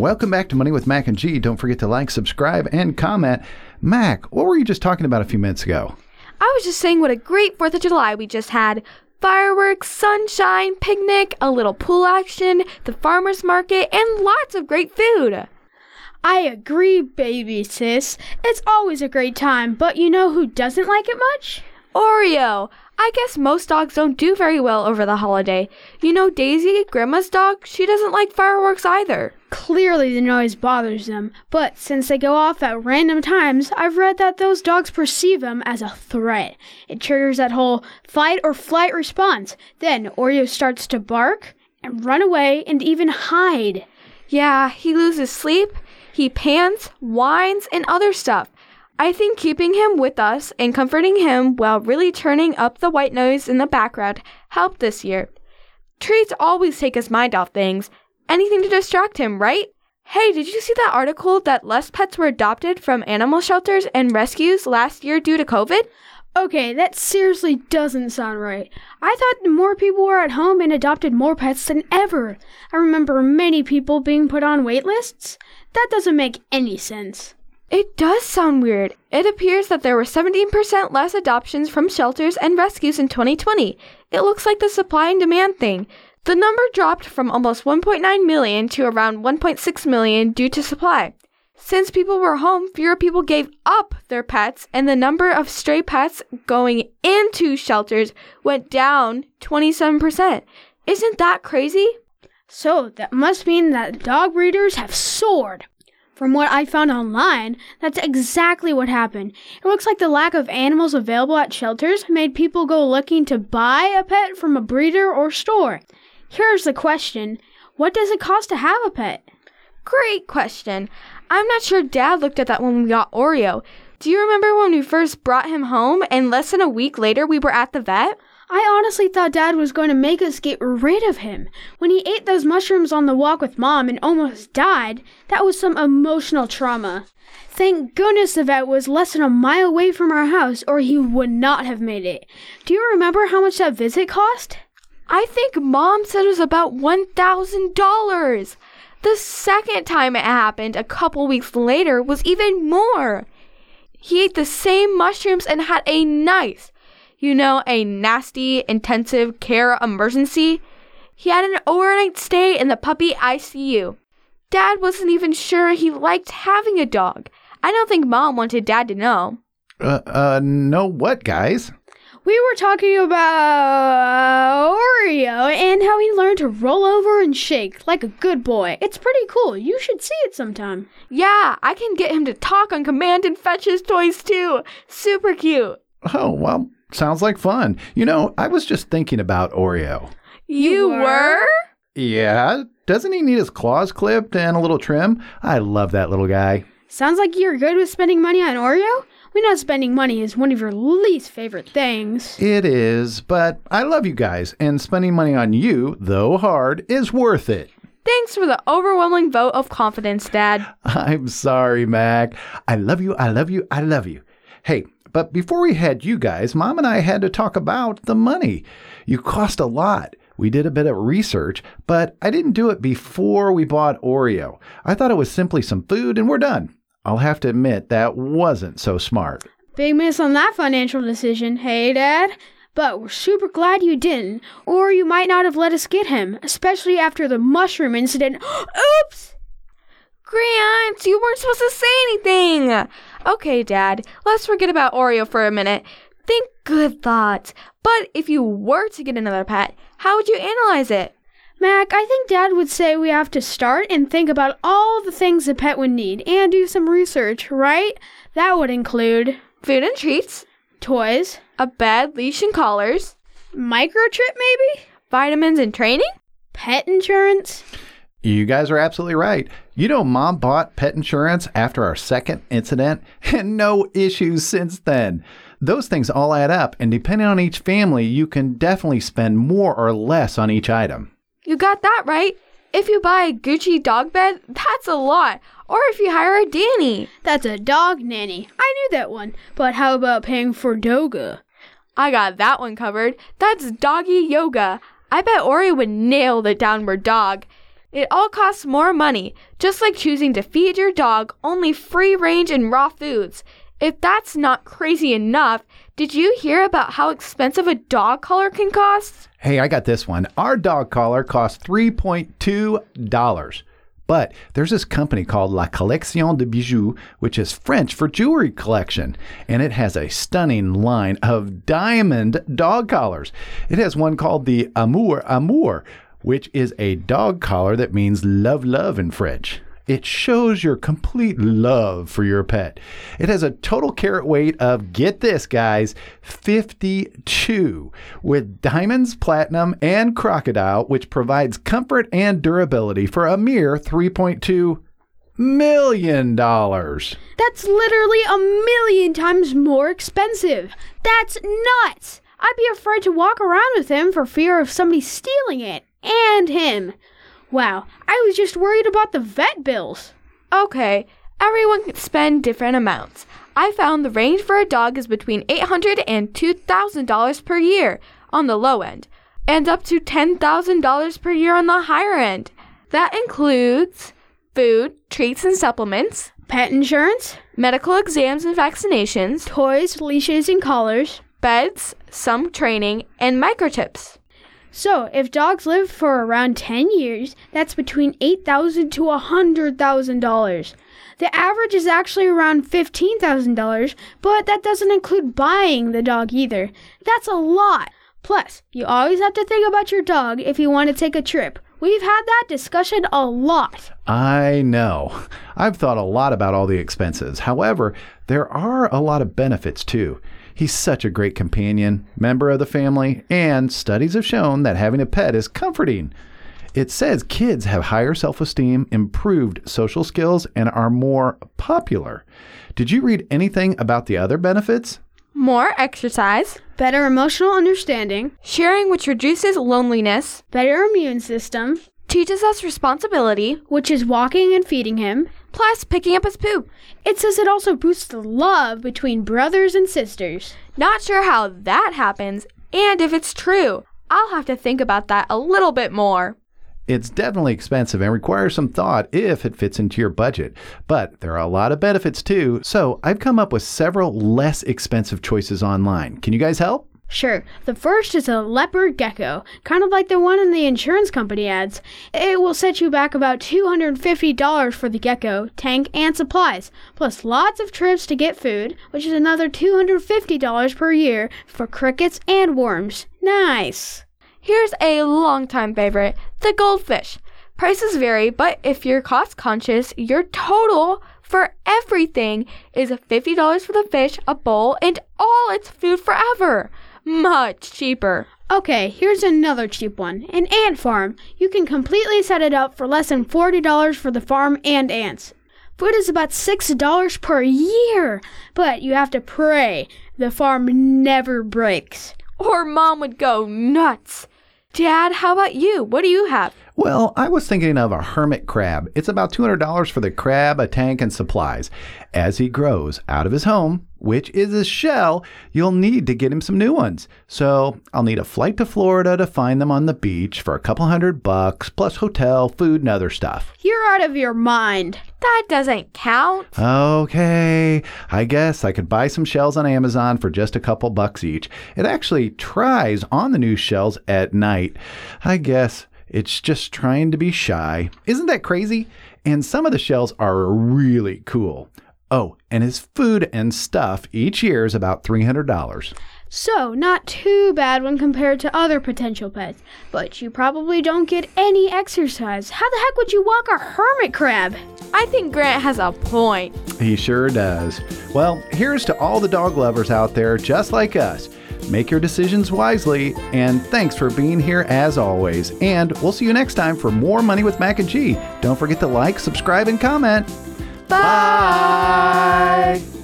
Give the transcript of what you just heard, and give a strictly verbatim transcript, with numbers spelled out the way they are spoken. Welcome back to Money with Mac and G. Don't forget to like, subscribe, and comment. Mac, what were you just talking about a few minutes ago? I was just saying what a great fourth of July we just had. Fireworks, sunshine, picnic, a little pool action, the farmer's market, and lots of great food. I agree, baby sis. It's always a great time, but you know who doesn't like it much? Oreo. I guess most dogs don't do very well over the holiday. You know Daisy, Grandma's dog, she doesn't like fireworks either. Clearly the noise bothers them, but since they go off at random times, I've read that those dogs perceive them as a threat. It triggers that whole fight or flight response. Then Oreo starts to bark and run away and even hide. Yeah, he loses sleep, he pants, whines, and other stuff. I think keeping him with us and comforting him while really turning up the white noise in the background helped this year. Treats always take his mind off things. Anything to distract him, right? Hey, did you see that article that less pets were adopted from animal shelters and rescues last year due to COVID? Okay, that seriously doesn't sound right. I thought more people were at home and adopted more pets than ever. I remember many people being put on wait lists. That doesn't make any sense. It does sound weird. It appears that there were seventeen percent less adoptions from shelters and rescues in twenty twenty. It looks like the supply and demand thing. The number dropped from almost one point nine million to around one point six million due to supply. Since people were home, fewer people gave up their pets, and the number of stray pets going into shelters went down twenty-seven percent. Isn't that crazy? So that must mean that dog breeders have soared. From what I found online, that's exactly what happened. It looks like the lack of animals available at shelters made people go looking to buy a pet from a breeder or store. Here's the question. What does it cost to have a pet? Great question. I'm not sure Dad looked at that when we got Oreo. Do you remember when we first brought him home and less than a week later we were at the vet? I honestly thought Dad was going to make us get rid of him. When he ate those mushrooms on the walk with Mom and almost died, that was some emotional trauma. Thank goodness the vet was less than a mile away from our house or he would not have made it. Do you remember how much that visit cost? I think Mom said it was about one thousand dollars. The second time it happened, a couple weeks later, was even more. He ate the same mushrooms and had a nice, you know, a nasty, intensive care emergency. He had an overnight stay in the puppy I C U. Dad wasn't even sure he liked having a dog. I don't think Mom wanted Dad to know. Uh, uh, know what, guys? We were talking about Oreo and how he learned to roll over and shake like a good boy. It's pretty cool. You should see it sometime. Yeah, I can get him to talk on command and fetch his toys too. Super cute. Oh, well, sounds like fun. You know, I was just thinking about Oreo. You were? Yeah. Doesn't he need his claws clipped and a little trim? I love that little guy. Sounds like you're good with spending money on Oreo? We know spending money is one of your least favorite things. It is, but I love you guys, and spending money on you, though hard, is worth it. Thanks for the overwhelming vote of confidence, Dad. I'm sorry, Mac. I love you, I love you, I love you. Hey, but before we had you guys, Mom and I had to talk about the money. You cost a lot. We did a bit of research, but I didn't do it before we bought Oreo. I thought it was simply some food and we're done. I'll have to admit that wasn't so smart. Big miss on that financial decision, hey, Dad? But we're super glad you didn't, or you might not have let us get him, especially after the mushroom incident. Oops! Grant, you weren't supposed to say anything. Okay, Dad, let's forget about Oreo for a minute. Think good thoughts. But if you were to get another pet, how would you analyze it? Mac, I think Dad would say we have to start and think about all the things a pet would need and do some research, right? That would include food and treats, toys, a bed, leash and collars, microchip maybe, vitamins and training, pet insurance. You guys are absolutely right. You know, Mom bought pet insurance after our second incident and no issues since then. Those things all add up, and depending on each family, you can definitely spend more or less on each item. You got that right. If you buy a Gucci dog bed, that's a lot. Or if you hire a nanny, that's a dog nanny. I knew that one. But how about paying for Doga? I got that one covered. That's doggy yoga. I bet Ori would nail the downward dog. It all costs more money, just like choosing to feed your dog only free-range and raw foods. If that's not crazy enough, did you hear about how expensive a dog collar can cost? Hey, I got this one. Our dog collar costs three dollars and two cents. But there's this company called La Collection de Bijoux, which is French for jewelry collection. And it has a stunning line of diamond dog collars. It has one called the Amour Amour, which is a dog collar that means love, love in French. It shows your complete love for your pet. It has a total carat weight of, get this guys, fifty-two, with diamonds, platinum, and crocodile, which provides comfort and durability for a mere three point two million dollars. That's literally a million times more expensive. That's nuts. I'd be afraid to walk around with him for fear of somebody stealing it, and him. Wow, I was just worried about the vet bills. Okay, everyone can spend different amounts. I found the range for a dog is between eight hundred dollars and two thousand dollars per year on the low end, and up to ten thousand dollars per year on the higher end. That includes food, treats and supplements, pet insurance, medical exams and vaccinations, toys, leashes and collars, beds, some training, and microchips. So, if dogs live for around ten years, that's between eight thousand dollars to one hundred thousand dollars. The average is actually around fifteen thousand dollars, but that doesn't include buying the dog either. That's a lot. Plus, you always have to think about your dog if you want to take a trip. We've had that discussion a lot. I know. I've thought a lot about all the expenses. However, there are a lot of benefits too. He's such a great companion, member of the family, and studies have shown that having a pet is comforting. It says kids have higher self-esteem, improved social skills, and are more popular. Did you read anything about the other benefits? More exercise, better emotional understanding, sharing, which reduces loneliness, better immune system, teaches us responsibility, which is walking and feeding him, plus picking up his poop. It says it also boosts the love between brothers and sisters. Not sure how that happens and if it's true. I'll have to think about that a little bit more. It's definitely expensive and requires some thought if it fits into your budget, but there are a lot of benefits too, so I've come up with several less expensive choices online. Can you guys help? Sure. The first is a leopard gecko, kind of like the one in the insurance company ads. It will set you back about two hundred fifty dollars for the gecko, tank, and supplies, plus lots of trips to get food, which is another two hundred fifty dollars per year for crickets and worms. Nice. Here's a longtime favorite, the goldfish. Prices vary, but if you're cost conscious, your total for everything is fifty dollars for the fish, a bowl, and all its food forever. Much cheaper. Okay, here's another cheap one, an ant farm. You can completely set it up for less than forty dollars for the farm and ants. Food is about six dollars per year, but you have to pray the farm never breaks, or Mom would go nuts. Dad, how about you? What do you have? Well, I was thinking of a hermit crab. It's about two hundred dollars for the crab, a tank, and supplies. As he grows out of his home, which is his shell, you'll need to get him some new ones. So I'll need a flight to Florida to find them on the beach for a couple hundred bucks, plus hotel, food, and other stuff. You're out of your mind. That doesn't count. Okay, I guess I could buy some shells on Amazon for just a couple bucks each. It actually tries on the new shells at night. I guess it's just trying to be shy. Isn't that crazy? And some of the shells are really cool. Oh, and his food and stuff each year is about three hundred dollars. So, not too bad when compared to other potential pets. But you probably don't get any exercise. How the heck would you walk a hermit crab? I think Grant has a point. He sure does. Well, here's to all the dog lovers out there just like us. Make your decisions wisely, and thanks for being here as always. And we'll see you next time for more Money with Mac and G. Don't forget to like, subscribe, and comment. Bye! Bye.